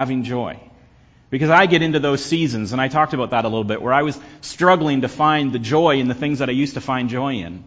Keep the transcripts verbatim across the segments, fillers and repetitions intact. having joy. Because I get into those seasons, and I talked about that a little bit, where I was struggling to find the joy in the things that I used to find joy in.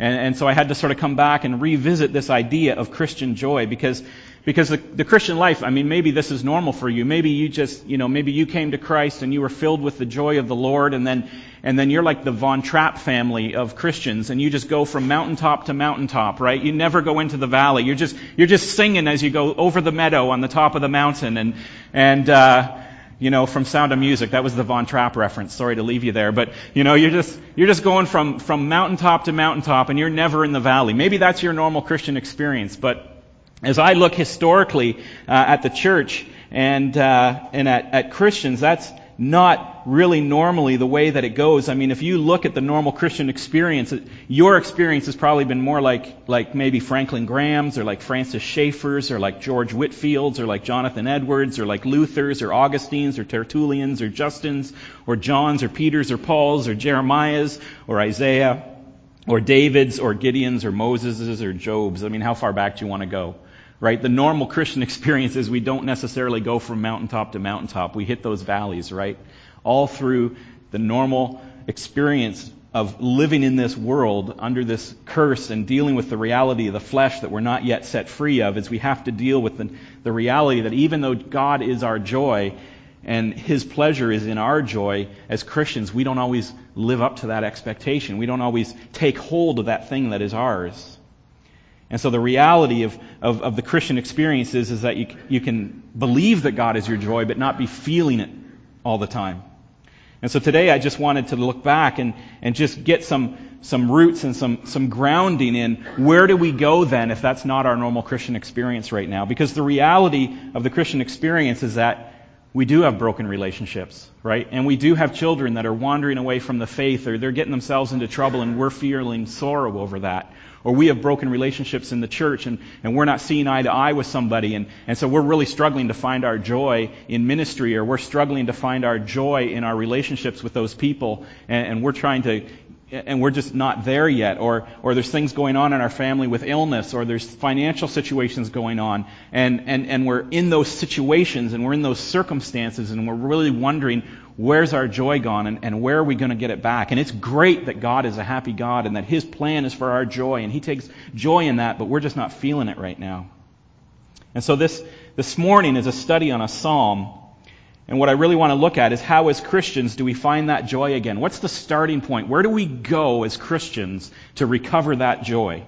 And, and so I had to sort of come back and revisit this idea of Christian joy, because because the, the Christian life, I mean, maybe this is normal for you. Maybe you just, you know, maybe you came to Christ and you were filled with the joy of the Lord, and then and then you're like the Von Trapp family of Christians, and you just go from mountaintop to mountaintop, right? You never go into the valley. You're just you're just singing as you go over the meadow on the top of the mountain, and and. Uh, You know, from Sound of Music, that was the Von Trapp reference. Sorry to leave you there, but you know, you're just you're just going from from mountaintop to mountaintop, and you're never in the valley. Maybe that's your normal Christian experience, but as I look historically uh, at the church and uh, and at, at Christians, that's not really normally the way that it goes. I mean, if you look at the normal Christian experience, your experience has probably been more like like maybe Franklin Graham's, or like Francis Schaeffer's, or like George Whitfield's, or like Jonathan Edwards, or like Luther's, or Augustine's, or Tertullian's, or Justin's, or John's, or Peter's, or Paul's, or Jeremiah's, or Isaiah, or David's, or Gideon's, or Moses's, or Job's. I mean, how far back do you want to go? Right? The normal Christian experience is we don't necessarily go from mountaintop to mountaintop. We hit those valleys, right? All through the normal experience of living in this world under this curse and dealing with the reality of the flesh that we're not yet set free of, is we have to deal with the, the reality that even though God is our joy and His pleasure is in our joy, as Christians, we don't always live up to that expectation. We don't always take hold of that thing that is ours. And so the reality of, of, of the Christian experience is, is that you, you can believe that God is your joy, but not be feeling it all the time. And so today I just wanted to look back and, and just get some, some roots and some, some grounding in where do we go then if that's not our normal Christian experience right now? Because the reality of the Christian experience is that we do have broken relationships, right? And we do have children that are wandering away from the faith, or they're getting themselves into trouble, and we're feeling sorrow over that. Or we have broken relationships in the church, and, and we're not seeing eye to eye with somebody, and, and so we're really struggling to find our joy in ministry, or we're struggling to find our joy in our relationships with those people, and, and we're trying to, and we're just not there yet. Or, or there's things going on in our family with illness, or there's financial situations going on, and, and, and we're in those situations, and we're in those circumstances, and we're really wondering, where's our joy gone, and, and where are we going to get it back? And it's great that God is a happy God, and that His plan is for our joy, and He takes joy in that, but we're just not feeling it right now. And so this, this morning is a study on a psalm, and what I really want to look at is how as Christians do we find that joy again? What's the starting point? Where do we go as Christians to recover that joy?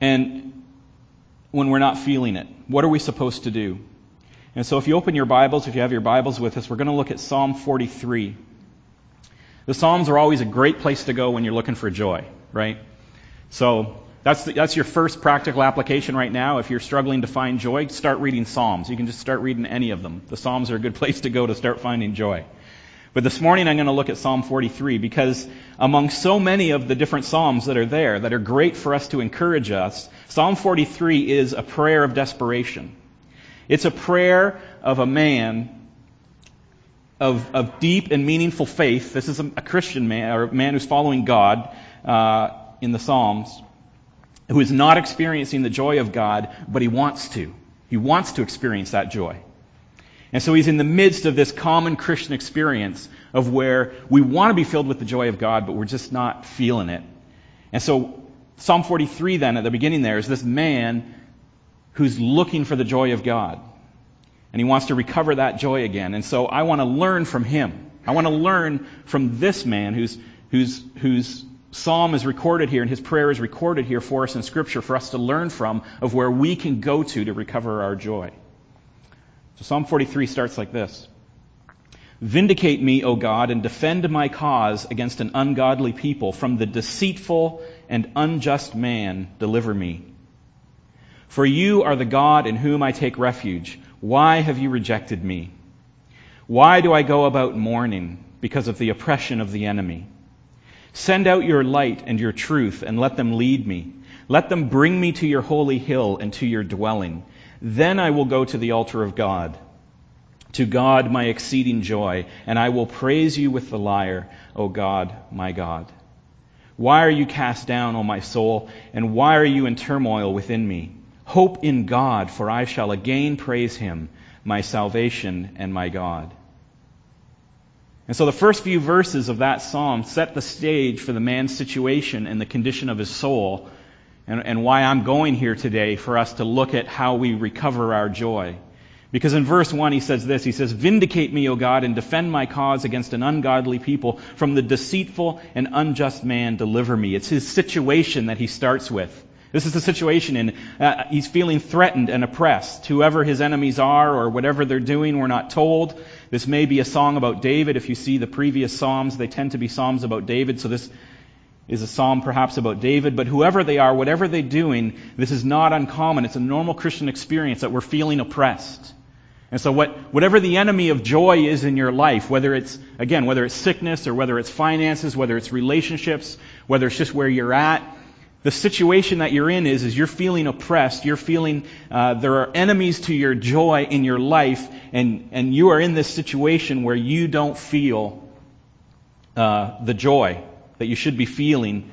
And when we're not feeling it, what are we supposed to do? And so if you open your Bibles, if you have your Bibles with us, we're going to look at Psalm forty-three. The Psalms are always a great place to go when you're looking for joy, right? So that's the, that's your first practical application right now. If you're struggling to find joy, start reading Psalms. You can just start reading any of them. The Psalms are a good place to go to start finding joy. But this morning I'm going to look at Psalm forty-three, because among so many of the different Psalms that are there that are great for us to encourage us, Psalm forty-three is a prayer of desperation. It's a prayer of a man of, of deep and meaningful faith. This is a, a Christian man, or a man who's following God uh, in the Psalms, who is not experiencing the joy of God, but he wants to. He wants to experience that joy. And so he's in the midst of this common Christian experience of where we want to be filled with the joy of God, but we're just not feeling it. And so Psalm forty-three then, at the beginning there, is this man who's looking for the joy of God. And he wants to recover that joy again. And so I want to learn from him. I want to learn from this man whose whose whose psalm is recorded here, and his prayer is recorded here for us in Scripture, for us to learn from, of where we can go to to recover our joy. So Psalm forty-three starts like this. Vindicate me, O God, and defend my cause against an ungodly people. From the deceitful and unjust man, deliver me. For you are the God in whom I take refuge. Why have you rejected me? Why do I go about mourning because of the oppression of the enemy? Send out your light and your truth, and let them lead me. Let them bring me to your holy hill and to your dwelling. Then I will go to the altar of God, to God my exceeding joy, and I will praise you with the lyre, O God, my God. Why are you cast down, O my soul, and why are you in turmoil within me? Hope in God, for I shall again praise Him, my salvation and my God. And so the first few verses of that psalm set the stage for the man's situation and the condition of his soul, and, and why I'm going here today for us to look at how we recover our joy. Because in verse one he says this, he says, "Vindicate me, O God, and defend my cause against an ungodly people. From the deceitful and unjust man deliver me." It's his situation that he starts with. This is the situation, and uh, he's feeling threatened and oppressed. Whoever his enemies are or whatever they're doing, we're not told. This may be a song about David. If you see the previous psalms, they tend to be psalms about David, so this is a psalm perhaps about David. But whoever they are, whatever they're doing, this is not uncommon. It's a normal Christian experience that we're feeling oppressed. And so what, whatever the enemy of joy is in your life, whether it's, again, whether it's sickness or whether it's finances, whether it's relationships, whether it's just where you're at, the situation that you're in is, is you're feeling oppressed, you're feeling uh, there are enemies to your joy in your life, and, and you are in this situation where you don't feel uh, the joy that you should be feeling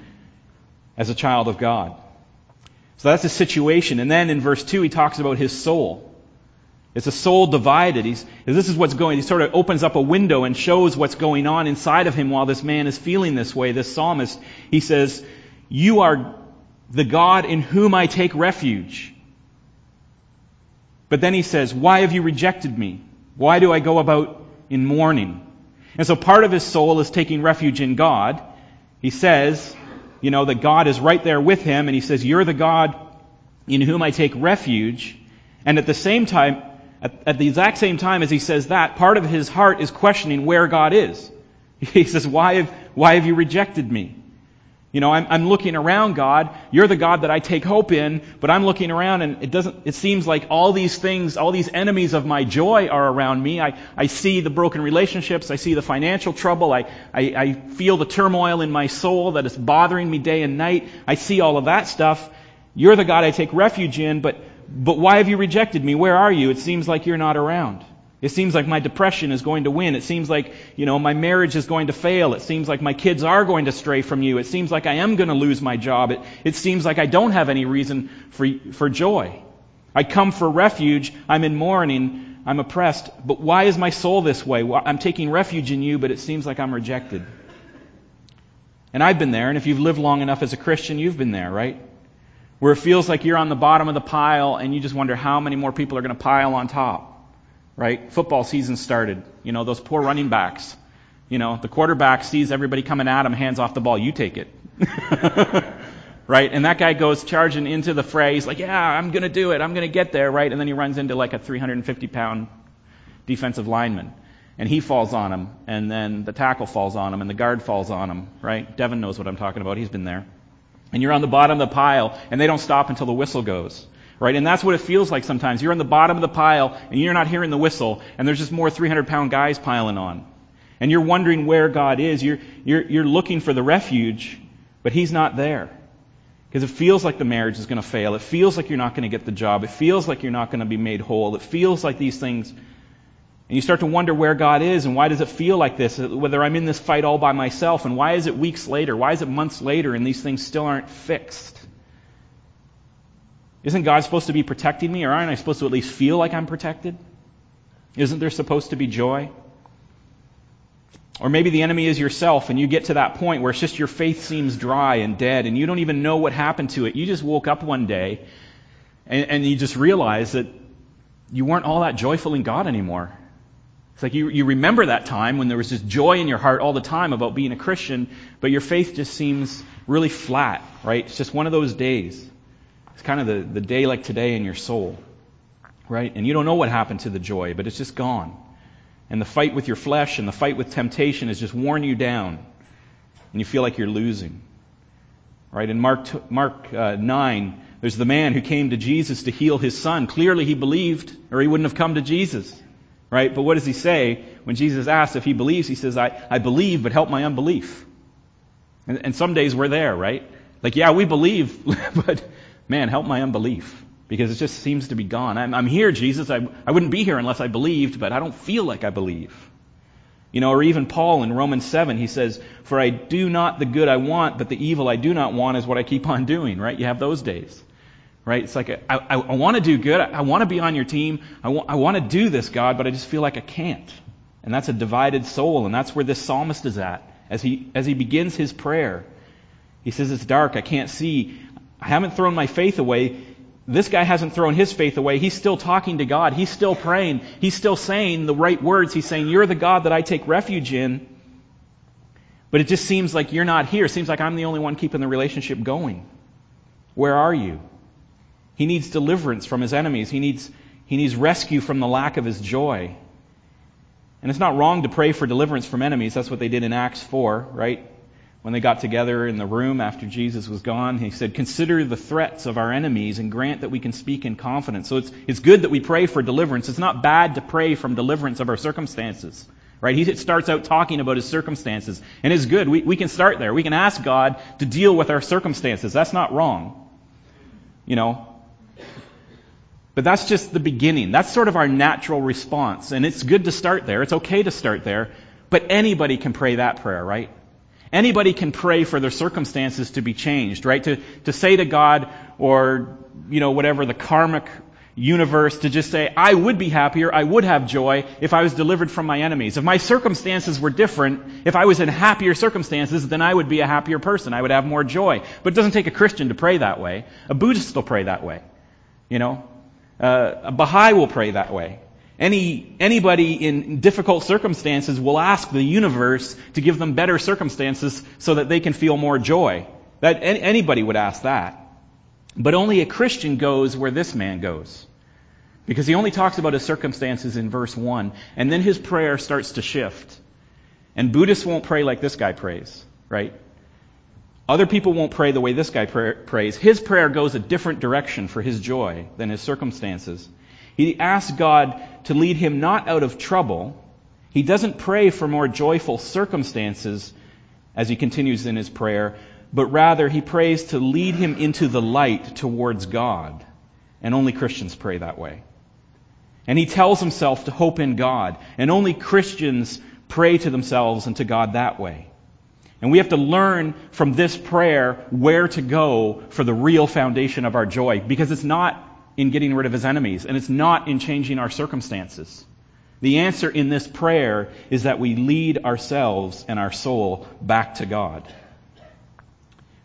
as a child of God. So that's his situation. And then in verse two he talks about his soul. It's a soul divided. He's, this is what's going, he sort of opens up a window and shows what's going on inside of him while this man is feeling this way, this psalmist. He says, "You are the God in whom I take refuge." But then he says, "Why have you rejected me? Why do I go about in mourning?" And so part of his soul is taking refuge in God. He says, you know, that God is right there with him, and he says, "You're the God in whom I take refuge." And at the same time, at, at the exact same time as he says that, part of his heart is questioning where God is. He says, "Why have, why have you rejected me? You know, I'm, I'm looking around, God. You're the God that I take hope in, but I'm looking around and it doesn't, it seems like all these things, all these enemies of my joy are around me. I, I see the broken relationships. I see the financial trouble. I, I, I feel the turmoil in my soul that is bothering me day and night. I see all of that stuff. You're the God I take refuge in, but, but why have you rejected me? Where are you? It seems like you're not around. It seems like my depression is going to win. It seems like, you know, my marriage is going to fail. It seems like my kids are going to stray from you. It seems like I am going to lose my job. It, it seems like I don't have any reason for, for joy. I come for refuge. I'm in mourning. I'm oppressed. But why is my soul this way? Well, I'm taking refuge in you, but it seems like I'm rejected." And I've been there, and if you've lived long enough as a Christian, you've been there, right? Where it feels like you're on the bottom of the pile, and you just wonder how many more people are going to pile on top. Right? Football season started. You know, those poor running backs. You know, the quarterback sees everybody coming at him, hands off the ball, you take it. Right? And that guy goes charging into the fray. He's like, "Yeah, I'm going to do it. I'm going to get there." Right? And then he runs into like a three hundred fifty pound defensive lineman. And he falls on him. And then the tackle falls on him. And the guard falls on him. Right? Devin knows what I'm talking about. He's been there. And you're on the bottom of the pile. And they don't stop until the whistle goes. Right? And that's what it feels like sometimes. You're on the bottom of the pile, and you're not hearing the whistle, and there's just more three hundred pound guys piling on. And you're wondering where God is. You're, you're, you're looking for the refuge, but He's not there. Because it feels like the marriage is going to fail. It feels like you're not going to get the job. It feels like you're not going to be made whole. It feels like these things. And you start to wonder where God is, and why does it feel like this? Whether I'm in this fight all by myself, and why is it weeks later? Why is it months later, and these things still aren't fixed? Isn't God supposed to be protecting me, or aren't I supposed to at least feel like I'm protected? Isn't there supposed to be joy? Or maybe the enemy is yourself, and you get to that point where it's just your faith seems dry and dead, and you don't even know what happened to it. You just woke up one day, and, and you just realize that you weren't all that joyful in God anymore. It's like you, you remember that time when there was just joy in your heart all the time about being a Christian, but your faith just seems really flat, right? It's just one of those days. It's kind of the, the day like today in your soul, right? And you don't know what happened to the joy, but it's just gone. And the fight with your flesh and the fight with temptation has just worn you down, and you feel like you're losing, right? In Mark Mark uh, nine, there's the man who came to Jesus to heal his son. Clearly he believed, or he wouldn't have come to Jesus, right? But what does he say when Jesus asks if he believes? He says, I, I believe, but help my unbelief. And, and some days we're there, right? Like, yeah, we believe, but... man, help my unbelief, because it just seems to be gone. I'm, I'm here, Jesus. I, I wouldn't be here unless I believed, but I don't feel like I believe. You know, or even Paul in Romans seven, he says, "For I do not the good I want, but the evil I do not want is what I keep on doing," right? You have those days right? It's like, a, I, I, I want to do good. I, I want to be on your team. I, wa- I want to do this, God, but I just feel like I can't. And that's a divided soul, and that's where this psalmist is at. As he, as he begins his prayer, he says, it's dark, I can't see. I haven't thrown my faith away. This guy hasn't thrown his faith away. He's still talking to God. He's still praying. He's still saying the right words. He's saying, you're the God that I take refuge in. But it just seems like you're not here. It seems like I'm the only one keeping the relationship going. Where are you? He needs deliverance from his enemies. He needs, he needs rescue from the lack of his joy. And it's not wrong to pray for deliverance from enemies. That's what they did in Acts four, right? When they got together in the room after Jesus was gone, he said, consider the threats of our enemies and grant that we can speak in confidence. So it's it's good that we pray for deliverance. It's not bad to pray from deliverance of our circumstances, right? He starts out talking about his circumstances, and it's good. We, we can start there. We can ask God to deal with our circumstances. That's not wrong, you know. But that's just the beginning. That's sort of our natural response, and it's good to start there. It's okay to start there, but anybody can pray that prayer, right? Anybody can pray for their circumstances to be changed, right? To to say to God or, you know, whatever, the karmic universe, to just say, I would be happier, I would have joy if I was delivered from my enemies. If my circumstances were different, if I was in happier circumstances, then I would be a happier person. I would have more joy. But it doesn't take a Christian to pray that way. A Buddhist will pray that way, you know. Uh, a Baha'i will pray that way. Any anybody in difficult circumstances will ask the universe to give them better circumstances so that they can feel more joy. That any, anybody would ask that. But only a Christian goes where this man goes. Because he only talks about his circumstances in verse one, and then his prayer starts to shift. And Buddhists won't pray like this guy prays, right? Other people won't pray the way this guy pray, prays. His prayer goes a different direction for his joy than his circumstances. He asks God to lead him not out of trouble. He doesn't pray for more joyful circumstances as he continues in his prayer, but rather he prays to lead him into the light towards God. And only Christians pray that way. And he tells himself to hope in God. And only Christians pray to themselves and to God that way. And we have to learn from this prayer where to go for the real foundation of our joy, because it's not in getting rid of his enemies, and it's not in changing our circumstances. The answer in this prayer is that we lead ourselves and our soul back to God.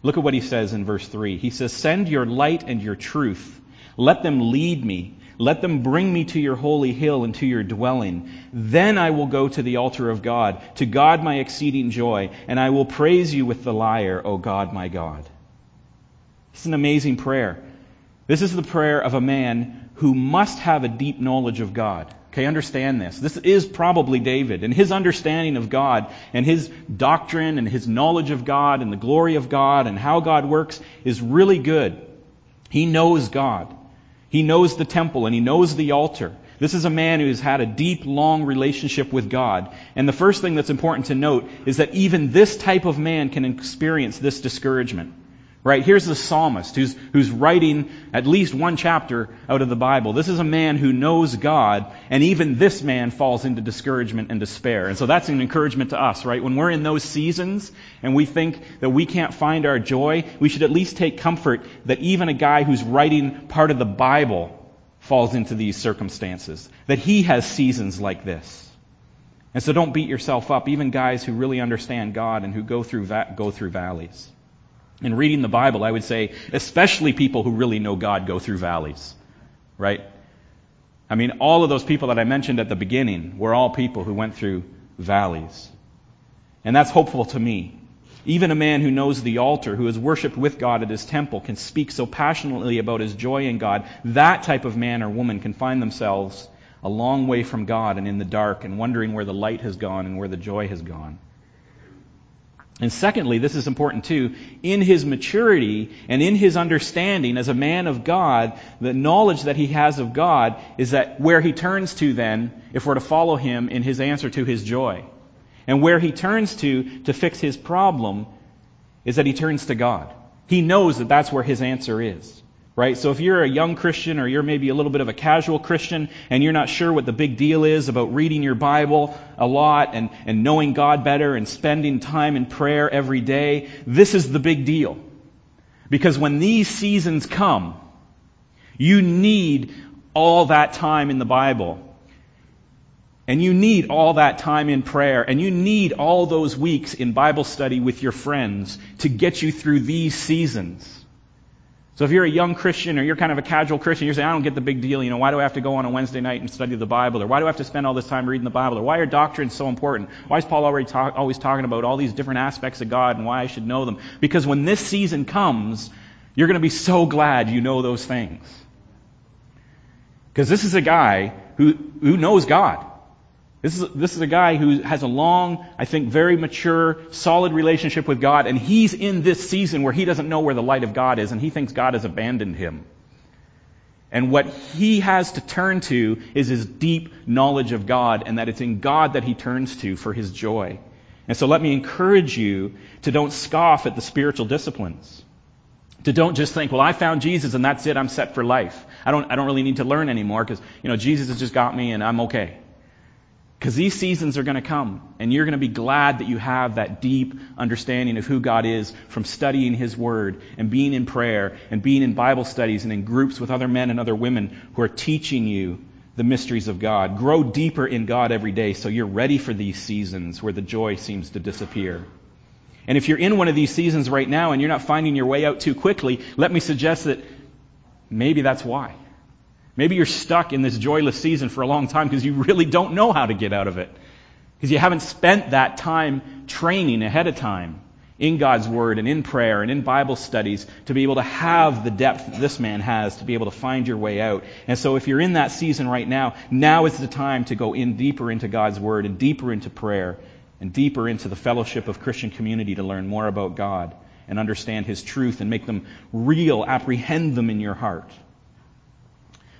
Look at what he says in verse three. He says, send your light and your truth. Let them lead me. Let them bring me to your holy hill and to your dwelling. Then I will go to the altar of God, to God my exceeding joy, and I will praise you with the lyre, O God my God. It's an amazing prayer. This is the prayer of a man who must have a deep knowledge of God. Okay, understand this. This is probably David, and his understanding of God and his doctrine and his knowledge of God and the glory of God and how God works is really good. He knows God. He knows the temple and he knows the altar. This is a man who has had a deep, long relationship with God. And the first thing that's important to note is that even this type of man can experience this discouragement. Right, here's the psalmist who's who's writing at least one chapter out of the Bible. This is a man who knows God, and even this man falls into discouragement and despair. And so that's an encouragement to us, right? When we're in those seasons and we think that we can't find our joy, we should at least take comfort that even a guy who's writing part of the Bible falls into these circumstances, that he has seasons like this. And so don't beat yourself up. Even guys who really understand God and who go through va- go through valleys. In reading the Bible, I would say, especially people who really know God go through valleys, right? I mean, all of those people that I mentioned at the beginning were all people who went through valleys. And that's hopeful to me. Even a man who knows the altar, who has worshipped with God at his temple, can speak so passionately about his joy in God. That type of man or woman can find themselves a long way from God and in the dark and wondering where the light has gone and where the joy has gone. And secondly, this is important too, in his maturity and in his understanding as a man of God, the knowledge that he has of God is that where he turns to then, if we're to follow him in his answer to his joy, and where he turns to to fix his problem is that he turns to God. He knows that that's where his answer is, right? So if you're a young Christian or you're maybe a little bit of a casual Christian and you're not sure what the big deal is about reading your Bible a lot and, and knowing God better and spending time in prayer every day, this is the big deal. Because when these seasons come, You need all that time in the Bible. And you need all that time in prayer. And you need all those weeks in Bible study with your friends to get you through these seasons. So if you're a young Christian or you're kind of a casual Christian, you're saying, I don't get the big deal. You know, why do I have to go on a Wednesday night and study the Bible? Or why do I have to spend all this time reading the Bible? Or why are doctrines so important? Why is Paul already talk, always talking about all these different aspects of God and why I should know them? Because when this season comes, you're going to be so glad you know those things. Because this is a guy who, who knows God. This is, this is a guy who has a long, I think, very mature, solid relationship with God, and he's in this season where he doesn't know where the light of God is, and he thinks God has abandoned him. And what he has to turn to is his deep knowledge of God, and that it's in God that he turns to for his joy. And so let me encourage you to don't scoff at the spiritual disciplines. To don't just think, well, I found Jesus, and that's it, I'm set for life. I don't, I don't really need to learn anymore, because, you know, Jesus has just got me, and I'm okay. Because these seasons are going to come, and you're going to be glad that you have that deep understanding of who God is from studying His Word and being in prayer and being in Bible studies and in groups with other men and other women who are teaching you the mysteries of God. Grow deeper in God every day so you're ready for these seasons where the joy seems to disappear. And if you're in one of these seasons right now and you're not finding your way out too quickly, let me suggest that maybe that's why. Maybe you're stuck in this joyless season for a long time because you really don't know how to get out of it. Because you haven't spent that time training ahead of time in God's Word and in prayer and in Bible studies to be able to have the depth that this man has to be able to find your way out. And so if you're in that season right now, now is the time to go in deeper into God's Word and deeper into prayer and deeper into the fellowship of Christian community to learn more about God and understand His truth and make them real, apprehend them in your heart.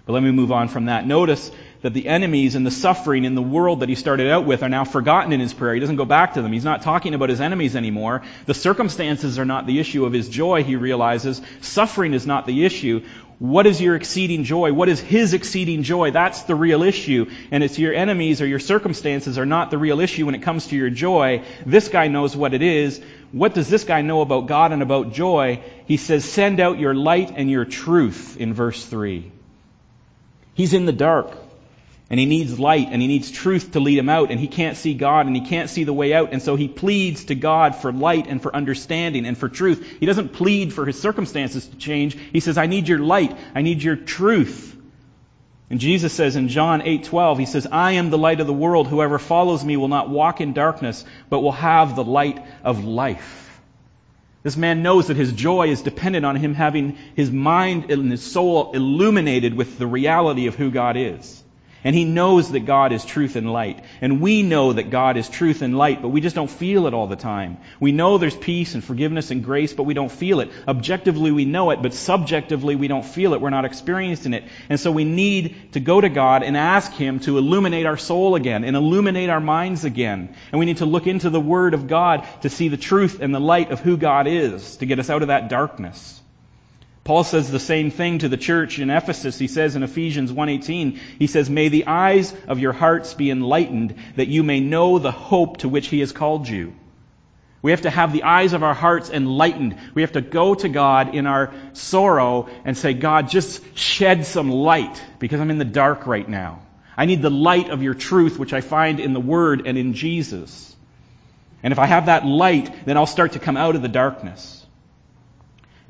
But let me move on from that. Notice that the enemies and the suffering in the world that he started out with are now forgotten in his prayer. He doesn't go back to them. He's not talking about his enemies anymore. The circumstances are not the issue of his joy, he realizes. Suffering is not the issue. What is your exceeding joy? What is his exceeding joy? That's the real issue. And it's your enemies or your circumstances are not the real issue when it comes to your joy. This guy knows what it is. What does this guy know about God and about joy? He says, send out your light and your truth in verse three. He's in the dark, and he needs light, and he needs truth to lead him out, and he can't see God, and he can't see the way out, and so he pleads to God for light and for understanding and for truth. He doesn't plead for his circumstances to change. He says, I need your light. I need your truth. And Jesus says in John eight twelve, He says, I am the light of the world. Whoever follows me will not walk in darkness, but will have the light of life. This man knows that his joy is dependent on him having his mind and his soul illuminated with the reality of who God is. And he knows that God is truth and light. And we know that God is truth and light, but we just don't feel it all the time. We know there's peace and forgiveness and grace, but we don't feel it. Objectively we know it, but subjectively we don't feel it. We're not experiencing it. And so we need to go to God and ask Him to illuminate our soul again and illuminate our minds again. And we need to look into the Word of God to see the truth and the light of who God is to get us out of that darkness. Paul says the same thing to the church in Ephesus. He says in Ephesians one eighteen, he says, May the eyes of your hearts be enlightened, that you may know the hope to which He has called you. We have to have the eyes of our hearts enlightened. We have to go to God in our sorrow and say, God, just shed some light, because I'm in the dark right now. I need the light of your truth, which I find in the Word and in Jesus. And if I have that light, then I'll start to come out of the darkness.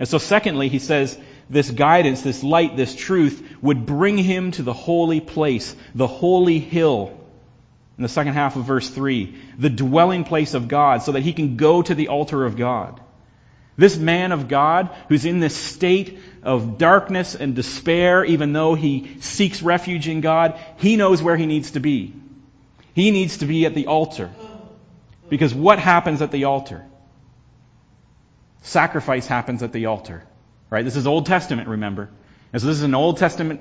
And so secondly, he says this guidance, this light, this truth would bring him to the holy place, the holy hill. In the second half of verse three, the dwelling place of God, so that he can go to the altar of God. This man of God who's in this state of darkness and despair, even though he seeks refuge in God, he knows where he needs to be. He needs to be at the altar. Because what happens at the altar? Sacrifice happens at the altar, right? This is Old Testament, remember. And so this is an Old Testament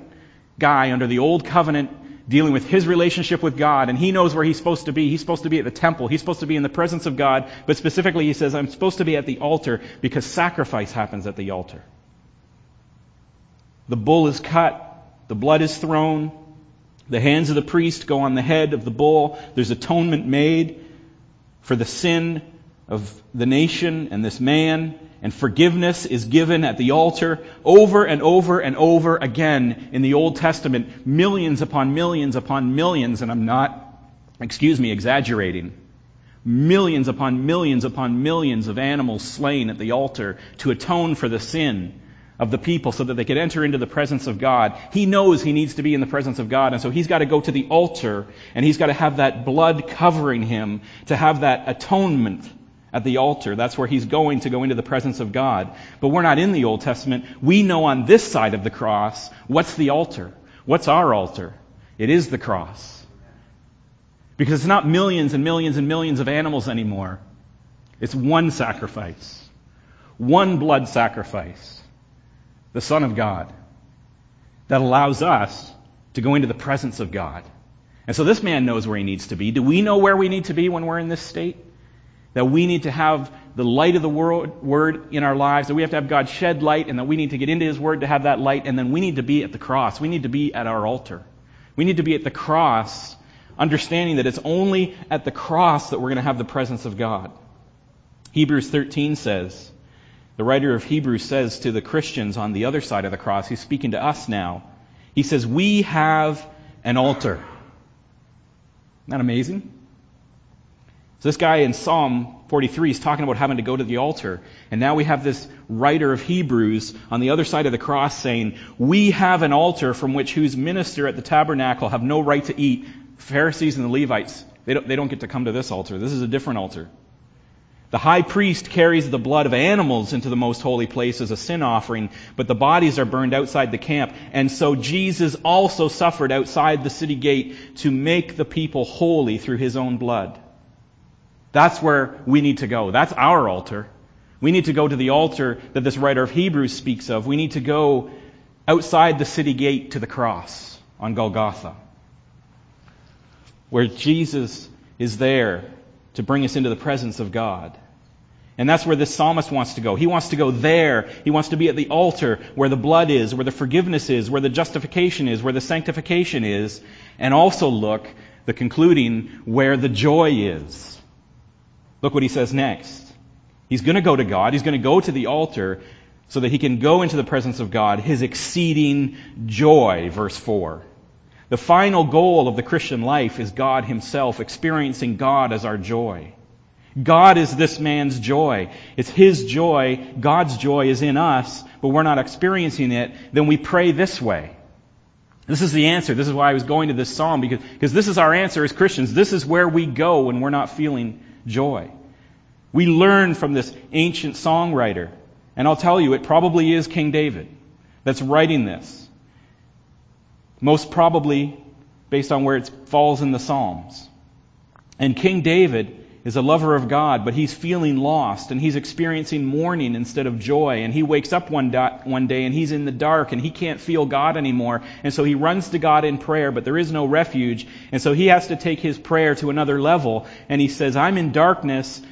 guy under the Old Covenant dealing with his relationship with God, and he knows where he's supposed to be. He's supposed to be at the temple. He's supposed to be in the presence of God, but specifically he says, I'm supposed to be at the altar because sacrifice happens at the altar. The bull is cut. The blood is thrown. The hands of the priest go on the head of the bull. There's atonement made for the sin of the nation and this man, and forgiveness is given at the altar over and over and over again in the Old Testament, millions upon millions upon millions, and I'm not, excuse me, exaggerating, millions upon millions upon millions of animals slain at the altar to atone for the sin of the people so that they could enter into the presence of God. He knows he needs to be in the presence of God, and so he's got to go to the altar, and he's got to have that blood covering him to have that atonement at the altar. That's where he's going to go into the presence of God. But we're not in the Old Testament. We know on this side of the cross, what's the altar? What's our altar? It is the cross. Because it's not millions and millions and millions of animals anymore. It's one sacrifice. One blood sacrifice. The Son of God. That allows us to go into the presence of God. And so this man knows where he needs to be. Do we know where we need to be when we're in this state? That we need to have the light of the Word in our lives, that we have to have God shed light, and that we need to get into His Word to have that light, and then we need to be at the cross. We need to be at our altar. We need to be at the cross, understanding that it's only at the cross that we're going to have the presence of God. Hebrews thirteen says, the writer of Hebrews says to the Christians on the other side of the cross, he's speaking to us now, he says, we have an altar. Isn't that amazing? So this guy in Psalm forty-three is talking about having to go to the altar. And now we have this writer of Hebrews on the other side of the cross saying, we have an altar from which whose minister at the tabernacle have no right to eat. Pharisees and the Levites, they don't, they don't get to come to this altar. This is a different altar. The high priest carries the blood of animals into the most holy place as a sin offering, but the bodies are burned outside the camp. And so Jesus also suffered outside the city gate to make the people holy through his own blood. That's where we need to go. That's our altar. We need to go to the altar that this writer of Hebrews speaks of. We need to go outside the city gate to the cross on Golgotha, where Jesus is there to bring us into the presence of God. And that's where this psalmist wants to go. He wants to go there. He wants to be at the altar where the blood is, where the forgiveness is, where the justification is, where the sanctification is, and also look, the concluding, where the joy is. Look what he says next. He's going to go to God. He's going to go to the altar so that he can go into the presence of God, his exceeding joy, verse four. The final goal of the Christian life is God himself, experiencing God as our joy. God is this man's joy. It's his joy. God's joy is in us, but we're not experiencing it. Then we pray this way. This is the answer. This is why I was going to this psalm, because, because this is our answer as Christians. This is where we go when we're not feeling joy. We learn from this ancient songwriter, and I'll tell you, it probably is King David that's writing this. Most probably based on where it falls in the Psalms. And King David is a lover of God, but he's feeling lost, and he's experiencing mourning instead of joy, and he wakes up one day and he's in the dark and he can't feel God anymore, and so he runs to God in prayer, but there is no refuge, and so he has to take his prayer to another level, and he says, I'm in darkness.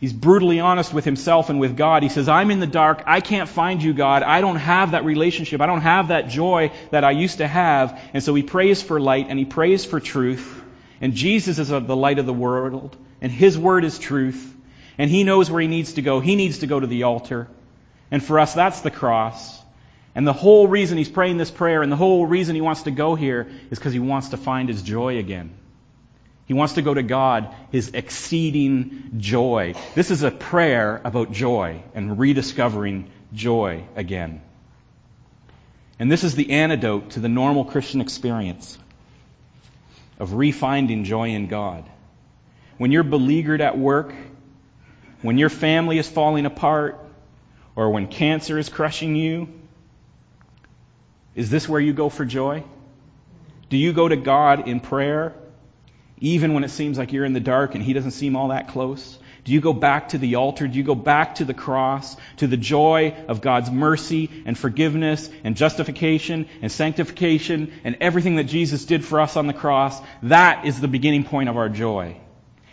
He's brutally honest with himself and with God. He says, I'm in the dark. I can't find you, God. I don't have that relationship. I don't have that joy that I used to have. And so he prays for light, and he prays for truth, and Jesus is the light of the world, and His Word is truth, and He knows where He needs to go. He needs to go to the altar. And for us, that's the cross. And the whole reason He's praying this prayer, and the whole reason He wants to go here, is because He wants to find His joy again. He wants to go to God, His exceeding joy. This is a prayer about joy and rediscovering joy again. And this is the antidote to the normal Christian experience of refinding joy in God. When you're beleaguered at work, when your family is falling apart, or when cancer is crushing you, is this where you go for joy? Do you go to God in prayer, even when it seems like you're in the dark and He doesn't seem all that close? Do you go back to the altar? Do you go back to the cross, to the joy of God's mercy and forgiveness and justification and sanctification and everything that Jesus did for us on the cross? That is the beginning point of our joy.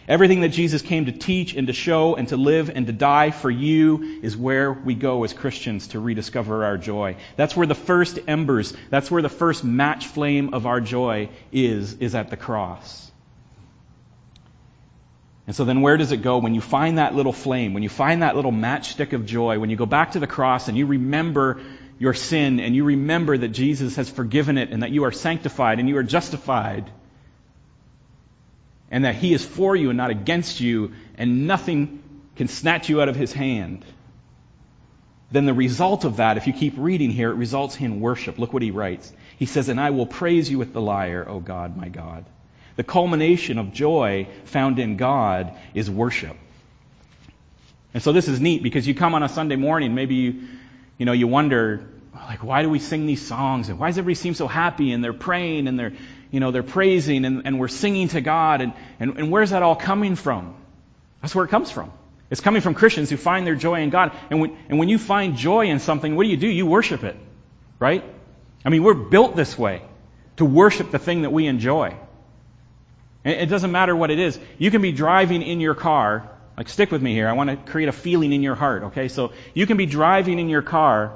Everything that Jesus came to teach and to show and to live and to die for you is where we go as Christians to rediscover our joy. That's where the first embers, that's where the first match flame of our joy is, is at the cross. And so then where does it go? When you find that little flame, when you find that little matchstick of joy, when you go back to the cross and you remember your sin and you remember that Jesus has forgiven it and that you are sanctified and you are justified and that He is for you and not against you and nothing can snatch you out of His hand, then the result of that, if you keep reading here, it results in worship. Look what he writes. He says, "And I will praise you with the lyre, O God, my God." The culmination of joy found in God is worship. And so this is neat because you come on a Sunday morning, maybe you, you know, you wonder, like, why do we sing these songs? And why does everybody seem so happy? And they're praying and they're, you know, they're praising and, and we're singing to God. And, and, and where's that all coming from? That's where it comes from. It's coming from Christians who find their joy in God. And when, and when you find joy in something, what do you do? You worship it, right? I mean, we're built this way to worship the thing that we enjoy. It doesn't matter what it is. You can be driving in your car. Like, stick with me here. I want to create a feeling in your heart, okay? So you can be driving in your car,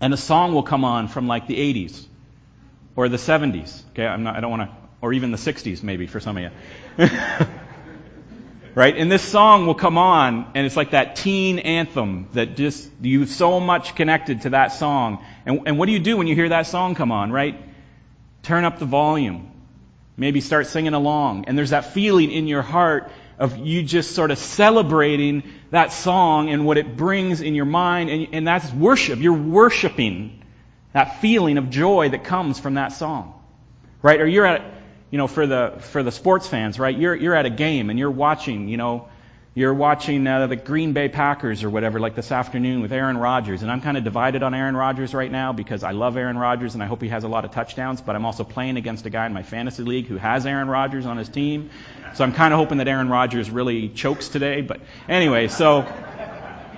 and a song will come on from, like, the eighties or the seventies. Okay, I'm not, I don't want to... Or even the sixties, maybe, for some of you. Right? And this song will come on, and it's like that teen anthem that just... You've so much connected to that song. And, and what do you do when you hear that song come on, right? Turn up the volume. Maybe start singing along. And there's that feeling in your heart of you just sort of celebrating that song and what it brings in your mind. And, and that's worship. You're worshiping that feeling of joy that comes from that song. Right? Or you're at, you know, for the for the sports fans, right? You're you're at a game and you're watching, you know, you're watching uh, the Green Bay Packers or whatever, like this afternoon with Aaron Rodgers. And I'm kind of divided on Aaron Rodgers right now because I love Aaron Rodgers and I hope he has a lot of touchdowns, but I'm also playing against a guy in my fantasy league who has Aaron Rodgers on his team. So I'm kind of hoping that Aaron Rodgers really chokes today. But anyway, so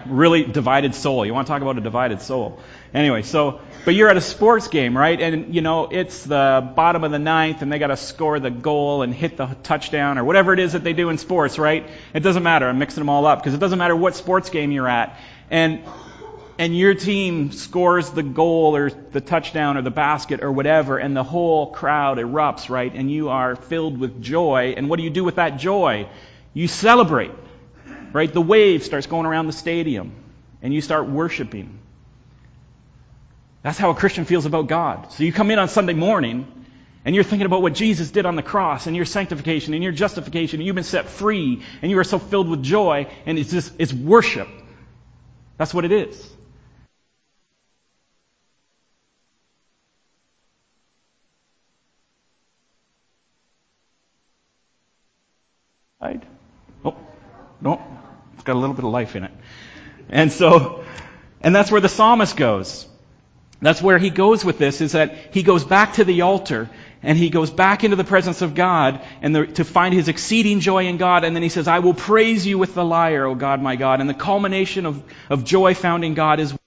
really divided soul. You want to talk about a divided soul. Anyway, so, but you're at a sports game, right? And, you know, it's the bottom of the ninth and they got to score the goal and hit the touchdown or whatever it is that they do in sports, right? It doesn't matter. I'm mixing them all up because it doesn't matter what sports game you're at. And, and your team scores the goal or the touchdown or the basket or whatever and the whole crowd erupts, right? And you are filled with joy. And what do you do with that joy? You celebrate, right? The wave starts going around the stadium and you start worshiping. That's how a Christian feels about God. So you come in on Sunday morning, and you're thinking about what Jesus did on the cross, and your sanctification, and your justification, and you've been set free, and you are so filled with joy, and it's just, it's worship. That's what it is. Right? Oh, no. It's got a little bit of life in it. And so, and that's where the psalmist goes. That's where he goes with this, is that he goes back to the altar and he goes back into the presence of God and the, to find his exceeding joy in God. And then he says, "I will praise you with the lyre, O God, my God." And the culmination of, of joy found in God is